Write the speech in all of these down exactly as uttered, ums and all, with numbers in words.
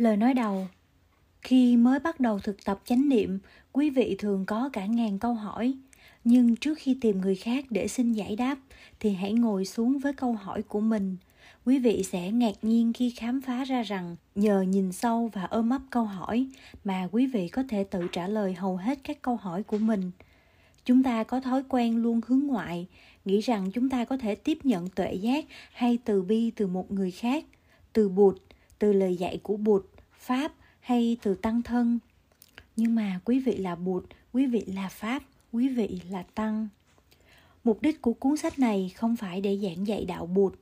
Lời nói đầu. Khi mới bắt đầu thực tập chánh niệm, quý vị thường có cả ngàn câu hỏi. Nhưng trước khi tìm người khác để xin giải đáp, thì hãy ngồi xuống với câu hỏi của mình. Quý vị sẽ ngạc nhiên khi khám phá ra rằng nhờ nhìn sâu và ôm ấp câu hỏi mà quý vị có thể tự trả lời hầu hết các câu hỏi của mình. Chúng ta có thói quen luôn hướng ngoại, nghĩ rằng chúng ta có thể tiếp nhận tuệ giác hay từ bi từ một người khác, từ Bụt, từ lời dạy của Bụt, Pháp hay từ Tăng Thân. Nhưng mà quý vị là Bụt, quý vị là Pháp, quý vị là Tăng. Mục đích của cuốn sách này không phải để giảng dạy đạo Bụt.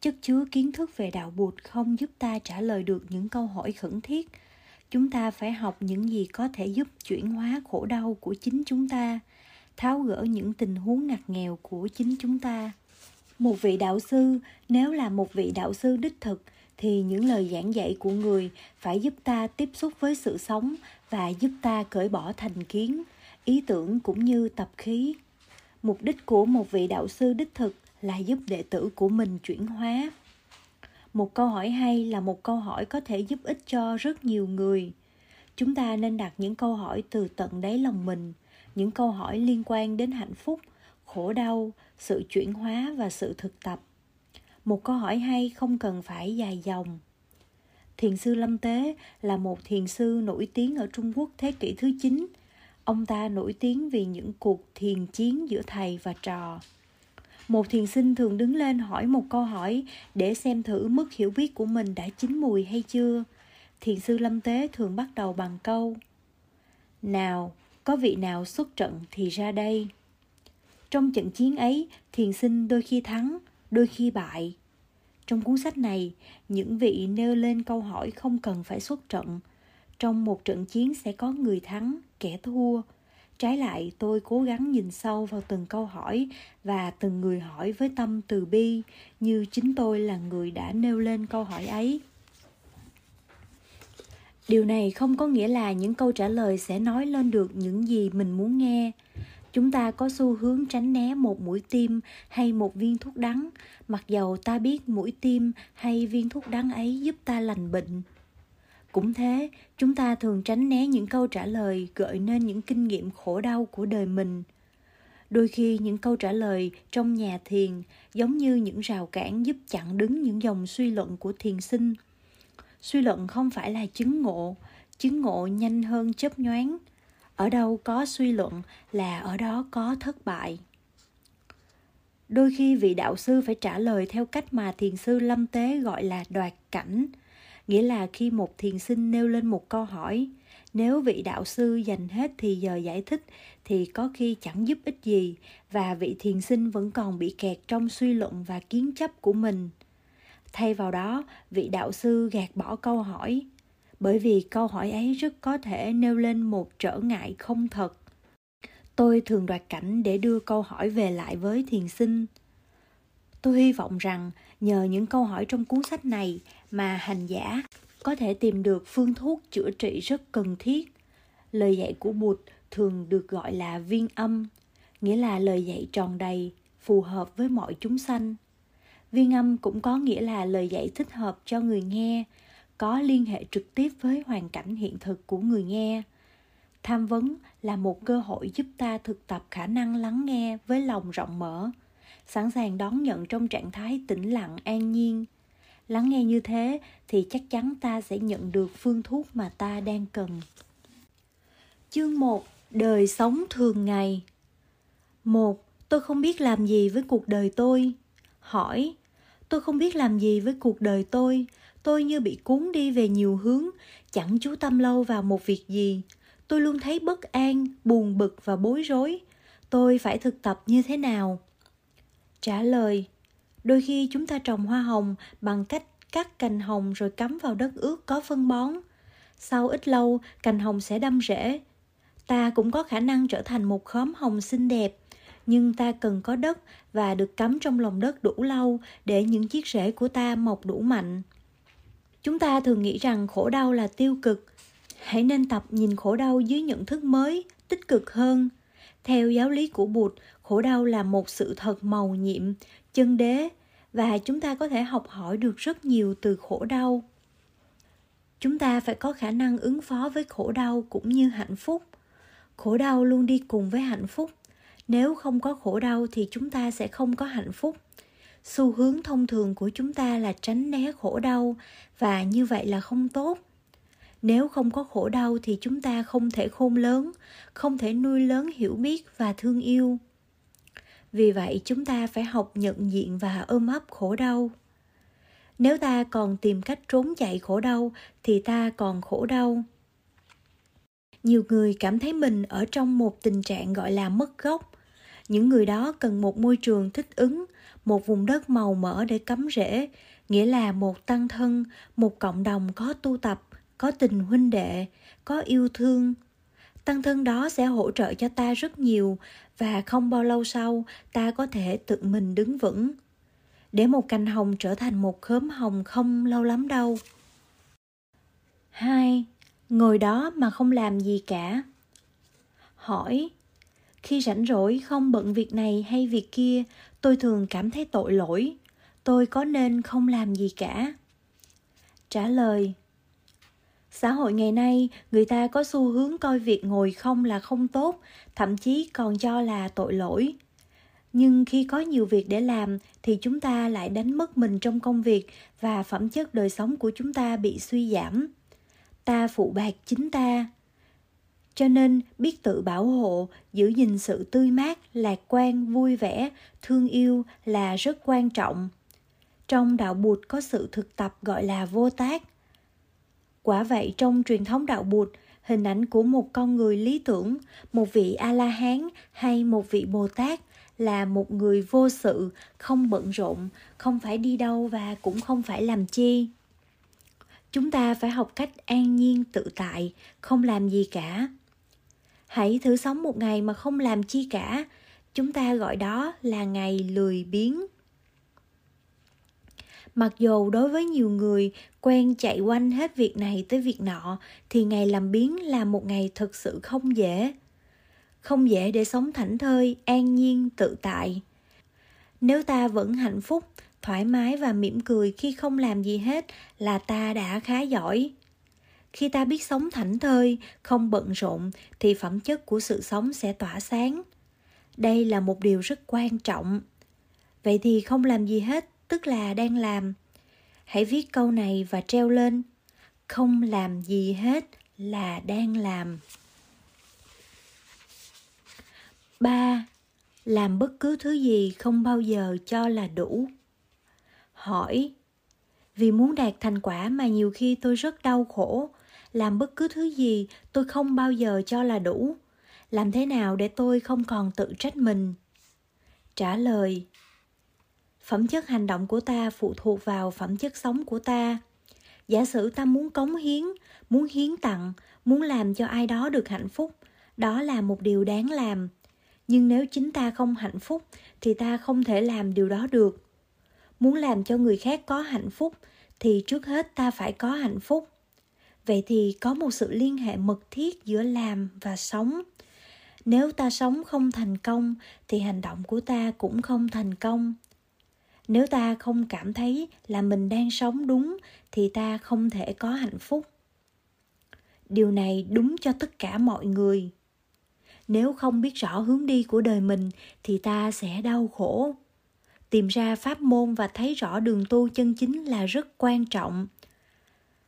Chất chứa kiến thức về đạo Bụt không giúp ta trả lời được những câu hỏi khẩn thiết. Chúng ta phải học những gì có thể giúp chuyển hóa khổ đau của chính chúng ta, tháo gỡ những tình huống ngặt nghèo của chính chúng ta. Một vị đạo sư, nếu là một vị đạo sư đích thực, thì những lời giảng dạy của người phải giúp ta tiếp xúc với sự sống và giúp ta cởi bỏ thành kiến, ý tưởng cũng như tập khí. Mục đích của một vị đạo sư đích thực là giúp đệ tử của mình chuyển hóa. Một câu hỏi hay là một câu hỏi có thể giúp ích cho rất nhiều người. Chúng ta nên đặt những câu hỏi từ tận đáy lòng mình, những câu hỏi liên quan đến hạnh phúc, khổ đau, sự chuyển hóa và sự thực tập. Một câu hỏi hay không cần phải dài dòng. Thiền sư Lâm Tế là một thiền sư nổi tiếng ở Trung Quốc thế kỷ thứ chín. Ông ta nổi tiếng vì những cuộc thiền chiến giữa thầy và trò. Một thiền sinh thường đứng lên hỏi một câu hỏi để xem thử mức hiểu biết của mình đã chín mùi hay chưa. Thiền sư Lâm Tế thường bắt đầu bằng câu: "Nào, có vị nào xuất trận thì ra đây." Trong trận chiến ấy, thiền sinh đôi khi thắng, đôi khi bại. Trong cuốn sách này, những vị nêu lên câu hỏi không cần phải xuất trận. Trong một trận chiến sẽ có người thắng, kẻ thua. Trái lại, tôi cố gắng nhìn sâu vào từng câu hỏi và từng người hỏi với tâm từ bi, như chính tôi là người đã nêu lên câu hỏi ấy. Điều này không có nghĩa là những câu trả lời sẽ nói lên được những gì mình muốn nghe. Chúng ta có xu hướng tránh né một mũi tiêm hay một viên thuốc đắng, mặc dầu ta biết mũi tiêm hay viên thuốc đắng ấy giúp ta lành bệnh. Cũng thế, chúng ta thường tránh né những câu trả lời gợi nên những kinh nghiệm khổ đau của đời mình. Đôi khi những câu trả lời trong nhà thiền giống như những rào cản giúp chặn đứng những dòng suy luận của thiền sinh. Suy luận không phải là chứng ngộ, chứng ngộ nhanh hơn chớp nhoáng. Ở đâu có suy luận là ở đó có thất bại. Đôi khi vị đạo sư phải trả lời theo cách mà thiền sư Lâm Tế gọi là đoạt cảnh. Nghĩa là khi một thiền sinh nêu lên một câu hỏi, nếu vị đạo sư dành hết thì giờ giải thích thì có khi chẳng giúp ích gì và vị thiền sinh vẫn còn bị kẹt trong suy luận và kiến chấp của mình. Thay vào đó, vị đạo sư gạt bỏ câu hỏi, bởi vì câu hỏi ấy rất có thể nêu lên một trở ngại không thật. Tôi thường đoạt cảnh để đưa câu hỏi về lại với thiền sinh. Tôi hy vọng rằng nhờ những câu hỏi trong cuốn sách này mà hành giả có thể tìm được phương thuốc chữa trị rất cần thiết. Lời dạy của Bụt thường được gọi là viên âm, nghĩa là lời dạy tròn đầy, phù hợp với mọi chúng sanh. Viên âm cũng có nghĩa là lời dạy thích hợp cho người nghe, có liên hệ trực tiếp với hoàn cảnh hiện thực của người nghe. Tham vấn là một cơ hội giúp ta thực tập khả năng lắng nghe với lòng rộng mở, sẵn sàng đón nhận trong trạng thái tĩnh lặng an nhiên. Lắng nghe như thế thì chắc chắn ta sẽ nhận được phương thuốc mà ta đang cần. Chương một. Đời sống thường ngày. Một. Tôi không biết làm gì với cuộc đời tôi. Hỏi: tôi không biết làm gì với cuộc đời tôi. Tôi như bị cuốn đi về nhiều hướng, chẳng chú tâm lâu vào một việc gì. Tôi luôn thấy bất an, buồn bực và bối rối. Tôi phải thực tập như thế nào? Trả lời: đôi khi chúng ta trồng hoa hồng bằng cách cắt cành hồng rồi cắm vào đất ướt có phân bón. Sau ít lâu, cành hồng sẽ đâm rễ. Ta cũng có khả năng trở thành một khóm hồng xinh đẹp, nhưng ta cần có đất và được cắm trong lòng đất đủ lâu để những chiếc rễ của ta mọc đủ mạnh. Chúng ta thường nghĩ rằng khổ đau là tiêu cực. Hãy nên tập nhìn khổ đau dưới nhận thức mới, tích cực hơn. Theo giáo lý của Bụt, khổ đau là một sự thật màu nhiệm, chân đế, và chúng ta có thể học hỏi được rất nhiều từ khổ đau. Chúng ta phải có khả năng ứng phó với khổ đau cũng như hạnh phúc. Khổ đau luôn đi cùng với hạnh phúc. Nếu không có khổ đau thì chúng ta sẽ không có hạnh phúc. Xu hướng thông thường của chúng ta là tránh né khổ đau và như vậy là không tốt. Nếu không có khổ đau thì chúng ta không thể khôn lớn, không thể nuôi lớn hiểu biết và thương yêu. Vì vậy chúng ta phải học nhận diện và ôm ấp khổ đau. Nếu ta còn tìm cách trốn chạy khổ đau thì ta còn khổ đau. Nhiều người cảm thấy mình ở trong một tình trạng gọi là mất gốc. Những người đó cần một môi trường thích ứng, một vùng đất màu mỡ để cắm rễ, nghĩa là một tăng thân, một cộng đồng có tu tập, có tình huynh đệ, có yêu thương. Tăng thân đó sẽ hỗ trợ cho ta rất nhiều và không bao lâu sau ta có thể tự mình đứng vững. Để một cành hồng trở thành một khóm hồng không lâu lắm đâu. Hai, ngồi đó mà không làm gì cả. Hỏi, khi rảnh rỗi không bận việc này hay việc kia, tôi thường cảm thấy tội lỗi. Tôi có nên không làm gì cả? Trả lời, xã hội ngày nay, người ta có xu hướng coi việc ngồi không là không tốt, thậm chí còn cho là tội lỗi. Nhưng khi có nhiều việc để làm thì chúng ta lại đánh mất mình trong công việc và phẩm chất đời sống của chúng ta bị suy giảm. Ta phụ bạc chính ta. Cho nên biết tự bảo hộ, giữ gìn sự tươi mát, lạc quan, vui vẻ, thương yêu là rất quan trọng. Trong đạo Bụt có sự thực tập gọi là vô tác. Quả vậy trong truyền thống đạo Bụt, hình ảnh của một con người lý tưởng, một vị A-la-hán hay một vị Bồ-Tát là một người vô sự, không bận rộn, không phải đi đâu và cũng không phải làm chi. Chúng ta phải học cách an nhiên tự tại, không làm gì cả. Hãy thử sống một ngày mà không làm chi cả, chúng ta gọi đó là ngày lười biếng. Mặc dù đối với nhiều người quen chạy quanh hết việc này tới việc nọ, thì ngày làm biếng là một ngày thực sự không dễ. Không dễ để sống thảnh thơi, an nhiên, tự tại. Nếu ta vẫn hạnh phúc, thoải mái và mỉm cười khi không làm gì hết là ta đã khá giỏi. Khi ta biết sống thảnh thơi, không bận rộn thì phẩm chất của sự sống sẽ tỏa sáng. Đây là một điều rất quan trọng. Vậy thì không làm gì hết, tức là đang làm. Hãy viết câu này và treo lên. Không làm gì hết là đang làm. ba. Làm bất cứ thứ gì không bao giờ cho là đủ. Hỏi, vì muốn đạt thành quả mà nhiều khi tôi rất đau khổ. Làm bất cứ thứ gì tôi không bao giờ cho là đủ. Làm thế nào để tôi không còn tự trách mình? Trả lời, phẩm chất hành động của ta phụ thuộc vào phẩm chất sống của ta. Giả sử ta muốn cống hiến, muốn hiến tặng, muốn làm cho ai đó được hạnh phúc, đó là một điều đáng làm. Nhưng nếu chính ta không hạnh phúc thì ta không thể làm điều đó được. Muốn làm cho người khác có hạnh phúc thì trước hết ta phải có hạnh phúc. Vậy thì có một sự liên hệ mật thiết giữa làm và sống. Nếu ta sống không thành công thì hành động của ta cũng không thành công. Nếu ta không cảm thấy là mình đang sống đúng thì ta không thể có hạnh phúc. Điều này đúng cho tất cả mọi người. Nếu không biết rõ hướng đi của đời mình thì ta sẽ đau khổ. Tìm ra pháp môn và thấy rõ đường tu chân chính là rất quan trọng.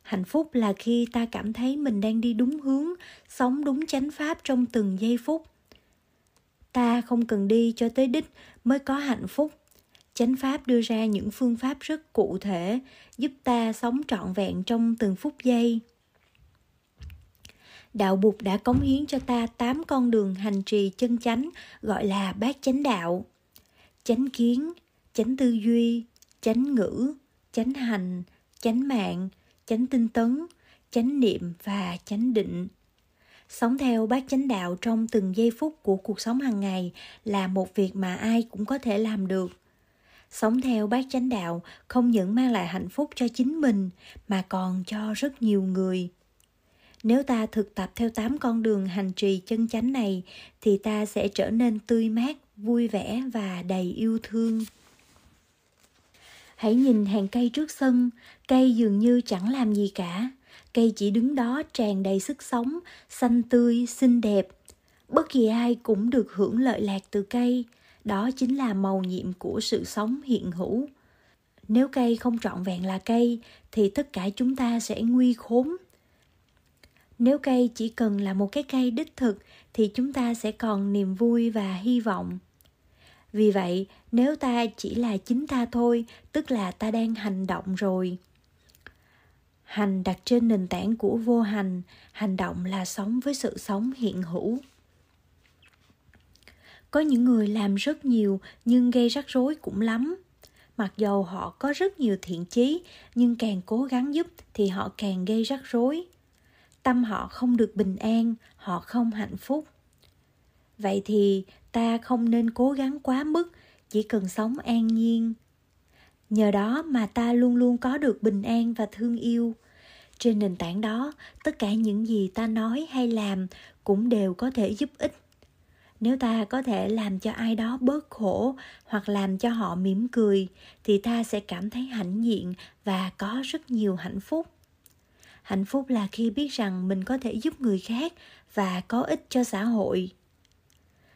Hạnh phúc là khi ta cảm thấy mình đang đi đúng hướng, sống đúng chánh pháp trong từng giây phút. Ta không cần đi cho tới đích mới có hạnh phúc. Chánh pháp đưa ra những phương pháp rất cụ thể, giúp ta sống trọn vẹn trong từng phút giây. Đạo Bụt đã cống hiến cho ta tám con đường hành trì chân chánh, gọi là bát chánh đạo. Chánh kiến, chánh tư duy, chánh ngữ, chánh hành, chánh mạng, chánh tinh tấn, chánh niệm và chánh định. Sống theo bát chánh đạo trong từng giây phút của cuộc sống hàng ngày là một việc mà ai cũng có thể làm được. Sống theo bát chánh đạo không những mang lại hạnh phúc cho chính mình mà còn cho rất nhiều người. Nếu ta thực tập theo tám con đường hành trì chân chánh này thì ta sẽ trở nên tươi mát, vui vẻ và đầy yêu thương. Hãy nhìn hàng cây trước sân, cây dường như chẳng làm gì cả, cây chỉ đứng đó tràn đầy sức sống, xanh tươi, xinh đẹp. Bất kỳ ai cũng được hưởng lợi lạc từ cây, đó chính là mầu nhiệm của sự sống hiện hữu. Nếu cây không trọn vẹn là cây, thì tất cả chúng ta sẽ nguy khốn. Nếu cây chỉ cần là một cái cây đích thực, thì chúng ta sẽ còn niềm vui và hy vọng. Vì vậy, nếu ta chỉ là chính ta thôi, tức là ta đang hành động rồi. Hành đặt trên nền tảng của vô hành, hành động là sống với sự sống hiện hữu. Có những người làm rất nhiều nhưng gây rắc rối cũng lắm. Mặc dầu họ có rất nhiều thiện chí, nhưng càng cố gắng giúp thì họ càng gây rắc rối. Tâm họ không được bình an, họ không hạnh phúc. Vậy thì ta không nên cố gắng quá mức, chỉ cần sống an nhiên. Nhờ đó mà ta luôn luôn có được bình an và thương yêu. Trên nền tảng đó, tất cả những gì ta nói hay làm cũng đều có thể giúp ích. Nếu ta có thể làm cho ai đó bớt khổ hoặc làm cho họ mỉm cười, thì ta sẽ cảm thấy hãnh diện và có rất nhiều hạnh phúc. Hạnh phúc là khi biết rằng mình có thể giúp người khác và có ích cho xã hội.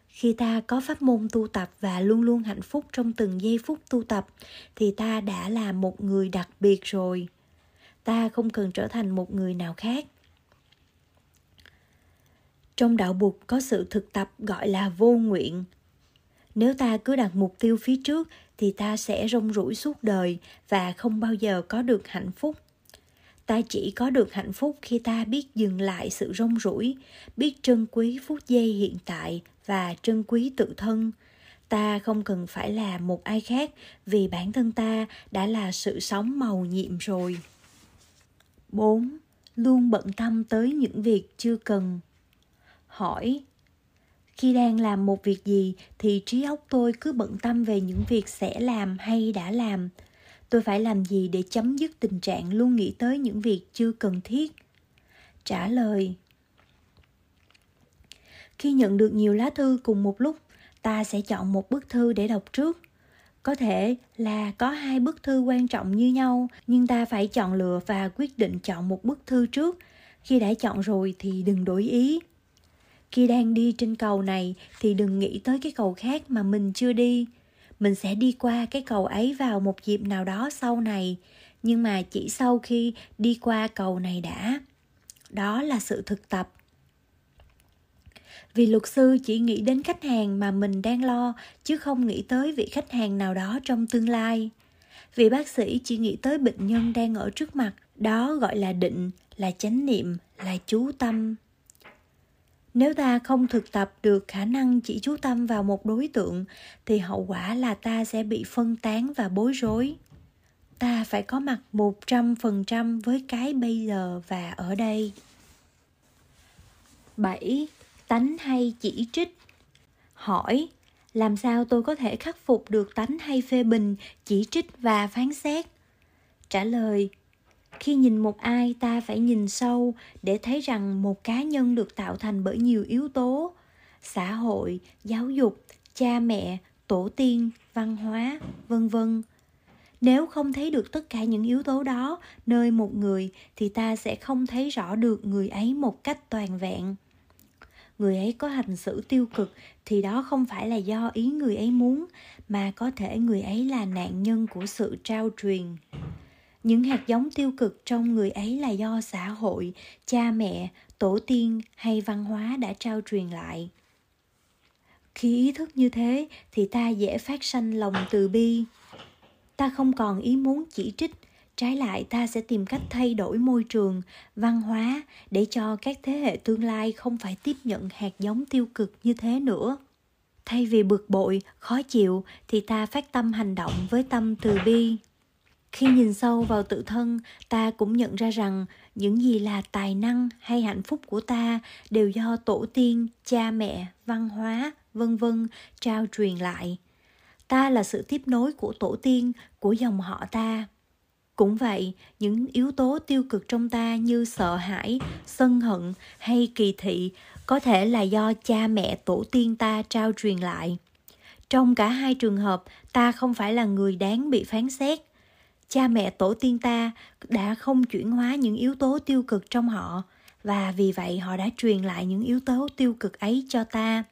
Khi ta có pháp môn tu tập và luôn luôn hạnh phúc trong từng giây phút tu tập, thì ta đã là một người đặc biệt rồi. Ta không cần trở thành một người nào khác. Trong đạo Phật có sự thực tập gọi là vô nguyện. Nếu ta cứ đặt mục tiêu phía trước thì ta sẽ rong ruổi suốt đời và không bao giờ có được hạnh phúc. Ta chỉ có được hạnh phúc khi ta biết dừng lại sự rong ruổi, biết trân quý phút giây hiện tại và trân quý tự thân. Ta không cần phải là một ai khác vì bản thân ta đã là sự sống mầu nhiệm rồi. bốn. Luôn bận tâm tới những việc chưa cần. Hỏi: khi đang làm một việc gì thì trí óc tôi cứ bận tâm về những việc sẽ làm hay đã làm. Tôi phải làm gì để chấm dứt tình trạng luôn nghĩ tới những việc chưa cần thiết? Trả lời: khi nhận được nhiều lá thư cùng một lúc, ta sẽ chọn một bức thư để đọc trước. Có thể là có hai bức thư quan trọng như nhau, nhưng ta phải chọn lựa và quyết định chọn một bức thư trước. Khi đã chọn rồi thì đừng đổi ý. Khi đang đi trên cầu này thì đừng nghĩ tới cái cầu khác mà mình chưa đi. Mình sẽ đi qua cái cầu ấy vào một dịp nào đó sau này, nhưng mà chỉ sau khi đi qua cầu này đã. Đó là sự thực tập. Vì luật sư chỉ nghĩ đến khách hàng mà mình đang lo, chứ không nghĩ tới vị khách hàng nào đó trong tương lai. Vì bác sĩ chỉ nghĩ tới bệnh nhân đang ở trước mặt. Đó gọi là định, là chánh niệm, là chú tâm. Nếu ta không thực tập được khả năng chỉ chú tâm vào một đối tượng, thì hậu quả là ta sẽ bị phân tán và bối rối. Ta phải có mặt một trăm phần trăm với cái bây giờ và ở đây. bảy. Tánh hay chỉ trích. Hỏi: làm sao tôi có thể khắc phục được tánh hay phê bình, chỉ trích và phán xét? Trả lời: khi nhìn một ai, ta phải nhìn sâu để thấy rằng một cá nhân được tạo thành bởi nhiều yếu tố: xã hội, giáo dục, cha mẹ, tổ tiên, văn hóa, vân vân. Nếu không thấy được tất cả những yếu tố đó nơi một người, thì ta sẽ không thấy rõ được người ấy một cách toàn vẹn. Người ấy có hành xử tiêu cực thì đó không phải là do ý người ấy muốn, mà có thể người ấy là nạn nhân của sự trao truyền. Những hạt giống tiêu cực trong người ấy là do xã hội, cha mẹ, tổ tiên hay văn hóa đã trao truyền lại. Khi ý thức như thế thì ta dễ phát sanh lòng từ bi. Ta không còn ý muốn chỉ trích, trái lại ta sẽ tìm cách thay đổi môi trường, văn hóa để cho các thế hệ tương lai không phải tiếp nhận hạt giống tiêu cực như thế nữa. Thay vì bực bội, khó chịu thì ta phát tâm hành động với tâm từ bi. Khi nhìn sâu vào tự thân, ta cũng nhận ra rằng những gì là tài năng hay hạnh phúc của ta đều do tổ tiên, cha mẹ, văn hóa, vân vân trao truyền lại. Ta là sự tiếp nối của tổ tiên, của dòng họ ta. Cũng vậy, những yếu tố tiêu cực trong ta như sợ hãi, sân hận hay kỳ thị có thể là do cha mẹ tổ tiên ta trao truyền lại. Trong cả hai trường hợp, ta không phải là người đáng bị phán xét. cha mẹ tổ tiên ta đã không chuyển hóa những yếu tố tiêu cực trong họ, và vì vậy họ đã truyền lại những yếu tố tiêu cực ấy cho ta.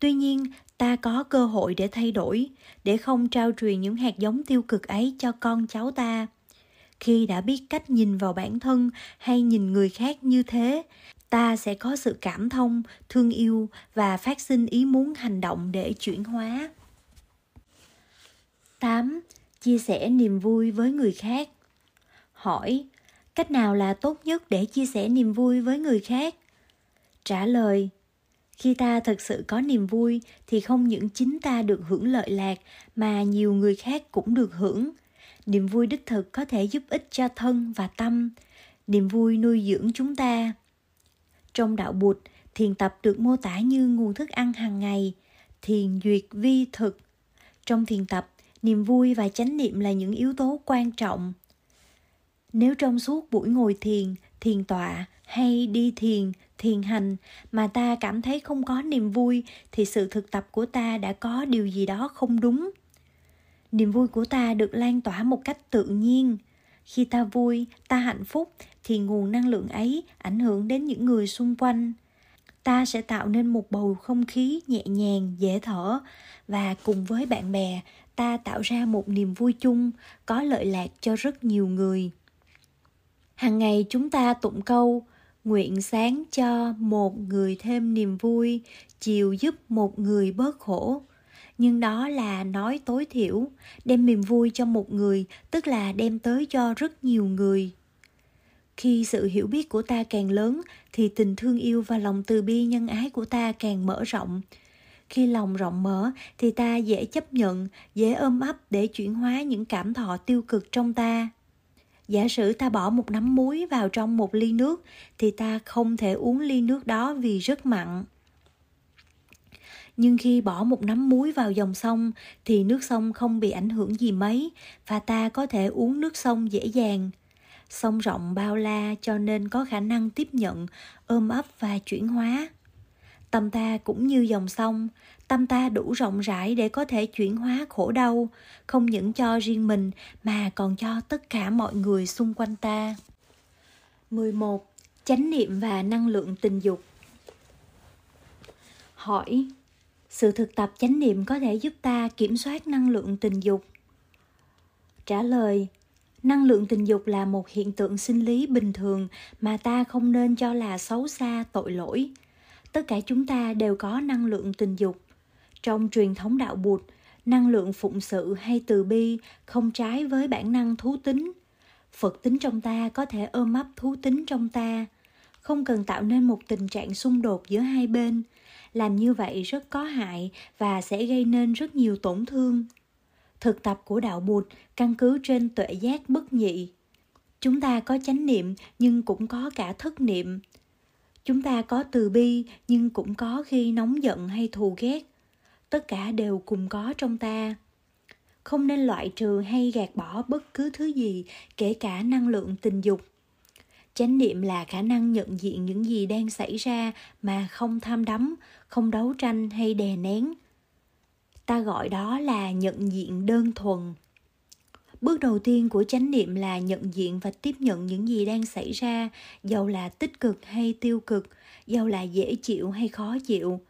Tuy nhiên, ta có cơ hội để thay đổi, để không trao truyền những hạt giống tiêu cực ấy cho con cháu ta. Khi đã biết cách nhìn vào bản thân hay nhìn người khác như thế, ta sẽ có sự cảm thông, thương yêu và phát sinh ý muốn hành động để chuyển hóa. tám. Chia sẻ niềm vui với người khác. Hỏi: cách nào là tốt nhất để chia sẻ niềm vui với người khác? Trả lời: khi ta thực sự có niềm vui thì không những chính ta được hưởng lợi lạc mà nhiều người khác cũng được hưởng. Niềm vui đích thực có thể giúp ích cho thân và tâm. Niềm vui nuôi dưỡng chúng ta. Trong đạo Bụt, thiền tập được mô tả như nguồn thức ăn hàng ngày, thiền duyệt vi thực. Trong thiền tập, niềm vui và chánh niệm là những yếu tố quan trọng. Nếu trong suốt buổi ngồi thiền, thiền tọa hay đi thiền, thiền hành mà ta cảm thấy không có niềm vui thì sự thực tập của ta đã có điều gì đó không đúng. Niềm vui của ta được lan tỏa một cách tự nhiên. Khi ta vui, ta hạnh phúc thì nguồn năng lượng ấy ảnh hưởng đến những người xung quanh. Ta sẽ tạo nên một bầu không khí nhẹ nhàng, dễ thở, và cùng với bạn bè, ta tạo ra một niềm vui chung có lợi lạc cho rất nhiều người. Hàng ngày chúng ta tụng câu: nguyện sáng cho một người thêm niềm vui, chiều giúp một người bớt khổ. Nhưng đó là nói tối thiểu, đem niềm vui cho một người tức là đem tới cho rất nhiều người. Khi sự hiểu biết của ta càng lớn thì tình thương yêu và lòng từ bi nhân ái của ta càng mở rộng. Khi lòng rộng mở thì ta dễ chấp nhận, dễ ôm ấp để chuyển hóa những cảm thọ tiêu cực trong ta. Giả sử ta bỏ một nắm muối vào trong một ly nước thì ta không thể uống ly nước đó vì rất mặn. Nhưng khi bỏ một nắm muối vào dòng sông thì nước sông không bị ảnh hưởng gì mấy và ta có thể uống nước sông dễ dàng. Sông rộng bao la cho nên có khả năng tiếp nhận, ôm ấp và chuyển hóa. Tâm ta cũng như dòng sông, tâm ta đủ rộng rãi để có thể chuyển hóa khổ đau, không những cho riêng mình mà còn cho tất cả mọi người xung quanh ta. mười một. Chánh niệm và năng lượng tình dục. Hỏi: sự thực tập chánh niệm có thể giúp ta kiểm soát năng lượng tình dục? Trả lời: năng lượng tình dục là một hiện tượng sinh lý bình thường mà ta không nên cho là xấu xa, tội lỗi. Tất cả chúng ta đều có năng lượng tình dục. Trong truyền thống đạo Bụt, năng lượng phụng sự hay từ bi không trái với bản năng thú tính. Phật tính trong ta có thể ôm ấp thú tính trong ta. Không cần tạo nên một tình trạng xung đột giữa hai bên. Làm như vậy rất có hại và sẽ gây nên rất nhiều tổn thương. Thực tập của đạo Bụt căn cứ trên tuệ giác bất nhị. Chúng ta có chánh niệm nhưng cũng có cả thất niệm. Chúng ta có từ bi nhưng cũng có khi nóng giận hay thù ghét. Tất cả đều cùng có trong ta. Không nên loại trừ hay gạt bỏ bất cứ thứ gì, kể cả năng lượng tình dục. Chánh niệm là khả năng nhận diện những gì đang xảy ra mà không tham đắm, không đấu tranh hay đè nén. Ta gọi đó là nhận diện đơn thuần. Bước đầu tiên của chánh niệm là nhận diện và tiếp nhận những gì đang xảy ra, dầu là tích cực hay tiêu cực, dầu là dễ chịu hay khó chịu.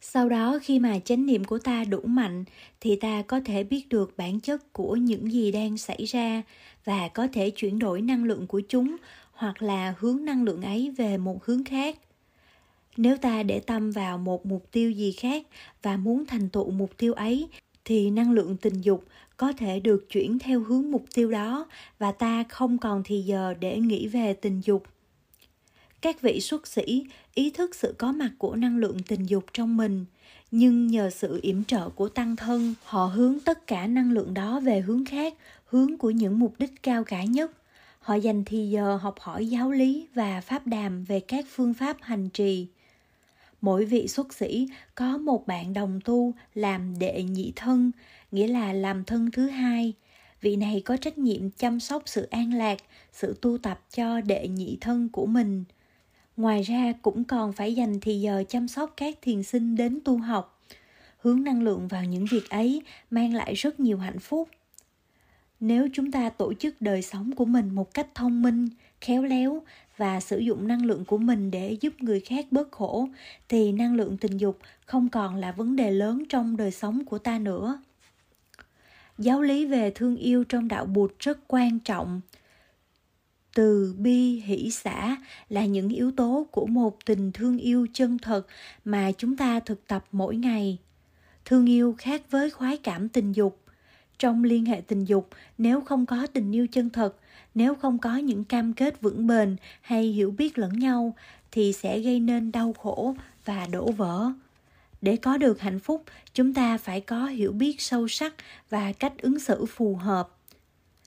Sau đó khi mà chánh niệm của ta đủ mạnh thì ta có thể biết được bản chất của những gì đang xảy ra và có thể chuyển đổi năng lượng của chúng hoặc là hướng năng lượng ấy về một hướng khác. Nếu ta để tâm vào một mục tiêu gì khác và muốn thành tựu mục tiêu ấy thì năng lượng tình dục có thể được chuyển theo hướng mục tiêu đó và ta không còn thì giờ để nghĩ về tình dục. Các vị xuất sĩ ý thức sự có mặt của năng lượng tình dục trong mình, nhưng nhờ sự yểm trợ của tăng thân, họ hướng tất cả năng lượng đó về hướng khác, hướng của những mục đích cao cả nhất. Họ dành thì giờ học hỏi giáo lý và pháp đàm về các phương pháp hành trì. Mỗi vị xuất sĩ có một bạn đồng tu làm đệ nhị thân, nghĩa là làm thân thứ hai. Vị này có trách nhiệm chăm sóc sự an lạc, sự tu tập cho đệ nhị thân của mình. Ngoài ra cũng còn phải dành thì giờ chăm sóc các thiền sinh đến tu học. Hướng năng lượng vào những việc ấy mang lại rất nhiều hạnh phúc. Nếu chúng ta tổ chức đời sống của mình một cách thông minh, khéo léo và sử dụng năng lượng của mình để giúp người khác bớt khổ, thì năng lượng tình dục không còn là vấn đề lớn trong đời sống của ta nữa. Giáo lý về thương yêu trong đạo Bụt rất quan trọng. Từ bi hỷ xả là những yếu tố của một tình thương yêu chân thật mà chúng ta thực tập mỗi ngày. Thương yêu khác với khoái cảm tình dục. Trong liên hệ tình dục, nếu không có tình yêu chân thật, nếu không có những cam kết vững bền hay hiểu biết lẫn nhau, thì sẽ gây nên đau khổ và đổ vỡ. Để có được hạnh phúc, chúng ta phải có hiểu biết sâu sắc và cách ứng xử phù hợp.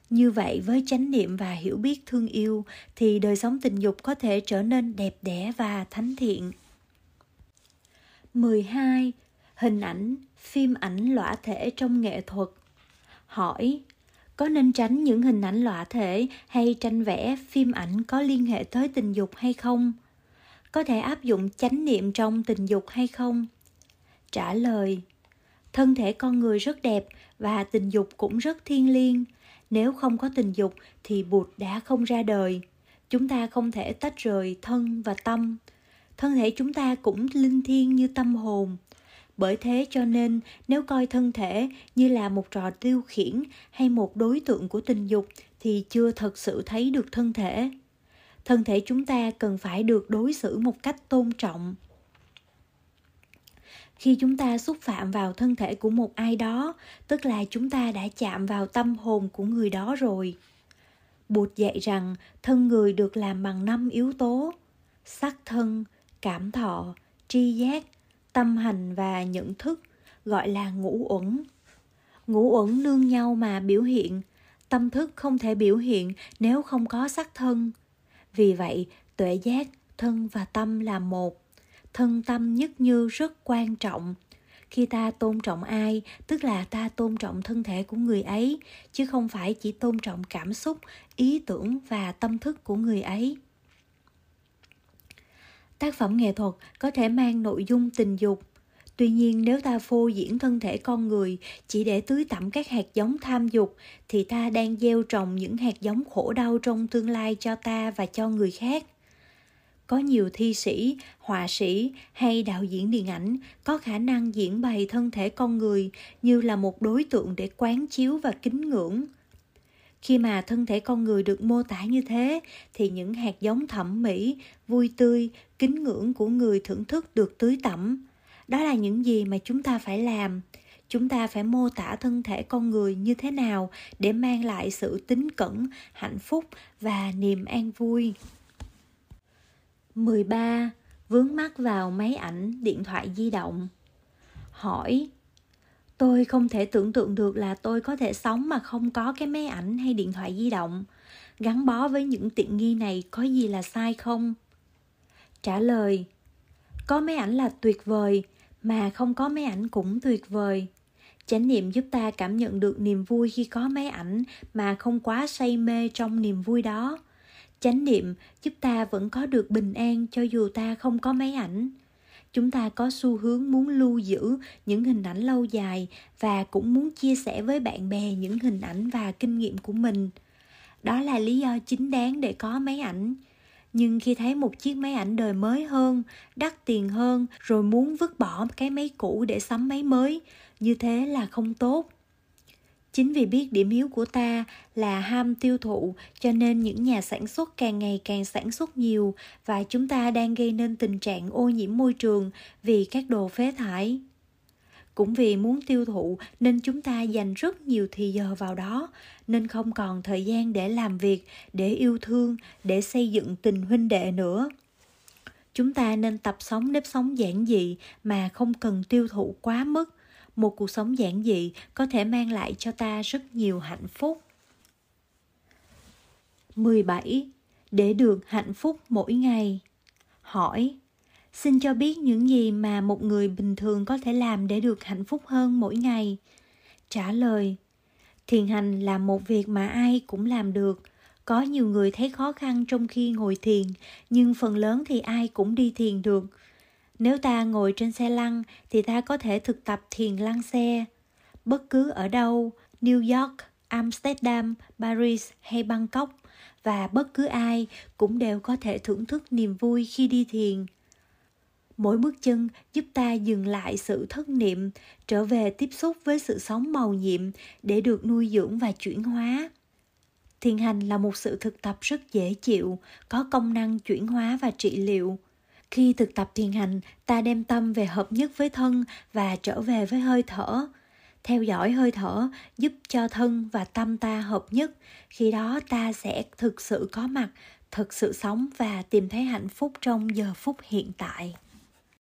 Như vậy, với chánh niệm và hiểu biết thương yêu, thì đời sống tình dục có thể trở nên đẹp đẽ và thánh thiện. mười hai. Hình ảnh, phim ảnh lõa thể trong nghệ thuật. Hỏi: có nên tránh những hình ảnh lõa thể hay tranh vẽ, phim ảnh có liên hệ tới tình dục hay không? Có thể áp dụng chánh niệm trong tình dục hay không? Trả lời: thân thể con người rất đẹp và tình dục cũng rất thiêng liêng. Nếu không có tình dục thì Bụt đã không ra đời. Chúng ta không thể tách rời thân và tâm. Thân thể chúng ta cũng linh thiêng như tâm hồn. Bởi thế cho nên, nếu coi thân thể như là một trò tiêu khiển hay một đối tượng của tình dục thì chưa thật sự thấy được thân thể. Thân thể chúng ta cần phải được đối xử một cách tôn trọng. Khi chúng ta xúc phạm vào thân thể của một ai đó, tức là chúng ta đã chạm vào tâm hồn của người đó rồi. Bụt dạy rằng thân người được làm bằng năm yếu tố: sắc thân, cảm thọ, tri giác, tâm hành và nhận thức, gọi là ngũ uẩn. Ngũ uẩn nương nhau mà biểu hiện, tâm thức không thể biểu hiện nếu không có sắc thân. Vì vậy, tuệ giác, thân và tâm là một. Thân tâm nhất như rất quan trọng. Khi ta tôn trọng ai, tức là ta tôn trọng thân thể của người ấy, chứ không phải chỉ tôn trọng cảm xúc, ý tưởng và tâm thức của người ấy. Tác phẩm nghệ thuật có thể mang nội dung tình dục. Tuy nhiên, nếu ta phô diễn thân thể con người chỉ để tưới tẩm các hạt giống tham dục, thì ta đang gieo trồng những hạt giống khổ đau trong tương lai cho ta và cho người khác. Có nhiều thi sĩ, họa sĩ hay đạo diễn điện ảnh có khả năng diễn bày thân thể con người như là một đối tượng để quán chiếu và kính ngưỡng. Khi mà thân thể con người được mô tả như thế, thì những hạt giống thẩm mỹ, vui tươi, kính ngưỡng của người thưởng thức được tưới tẩm. Đó là những gì mà chúng ta phải làm. Chúng ta phải mô tả thân thể con người như thế nào để mang lại sự tín cẩn, hạnh phúc và niềm an vui. mười ba. Vướng mắc vào máy ảnh, điện thoại di động. Hỏi: tôi không thể tưởng tượng được là tôi có thể sống mà không có cái máy ảnh hay điện thoại di động. Gắn bó với những tiện nghi này có gì là sai không? Trả lời: có máy ảnh là tuyệt vời, mà không có máy ảnh cũng tuyệt vời. Chánh niệm giúp ta cảm nhận được niềm vui khi có máy ảnh mà không quá say mê trong niềm vui đó. Chánh niệm giúp ta vẫn có được bình an cho dù ta không có máy ảnh. Chúng ta có xu hướng muốn lưu giữ những hình ảnh lâu dài và cũng muốn chia sẻ với bạn bè những hình ảnh và kinh nghiệm của mình. Đó là lý do chính đáng để có máy ảnh. Nhưng khi thấy một chiếc máy ảnh đời mới hơn, đắt tiền hơn, rồi muốn vứt bỏ cái máy cũ để sắm máy mới, như thế là không tốt. Chính vì biết điểm yếu của ta là ham tiêu thụ, cho nên những nhà sản xuất càng ngày càng sản xuất nhiều và chúng ta đang gây nên tình trạng ô nhiễm môi trường vì các đồ phế thải. Cũng vì muốn tiêu thụ nên chúng ta dành rất nhiều thì giờ vào đó, nên không còn thời gian để làm việc, để yêu thương, để xây dựng tình huynh đệ nữa. Chúng ta nên tập sống nếp sống giản dị mà không cần tiêu thụ quá mức. Một cuộc sống giản dị có thể mang lại cho ta rất nhiều hạnh phúc. mười bảy. Để được hạnh phúc mỗi ngày. Hỏi: xin cho biết những gì mà một người bình thường có thể làm để được hạnh phúc hơn mỗi ngày. Trả lời: thiền hành là một việc mà ai cũng làm được. Có nhiều người thấy khó khăn trong khi ngồi thiền, nhưng phần lớn thì ai cũng đi thiền được. Nếu ta ngồi trên xe lăn thì ta có thể thực tập thiền lăn xe. Bất cứ ở đâu, New York, Amsterdam, Paris hay Bangkok, và bất cứ ai cũng đều có thể thưởng thức niềm vui khi đi thiền. Mỗi bước chân giúp ta dừng lại sự thất niệm, trở về tiếp xúc với sự sống màu nhiệm để được nuôi dưỡng và chuyển hóa. Thiền hành là một sự thực tập rất dễ chịu, có công năng chuyển hóa và trị liệu. Khi thực tập thiền hành, ta đem tâm về hợp nhất với thân và trở về với hơi thở. Theo dõi hơi thở giúp cho thân và tâm ta hợp nhất, khi đó ta sẽ thực sự có mặt, thực sự sống và tìm thấy hạnh phúc trong giờ phút hiện tại.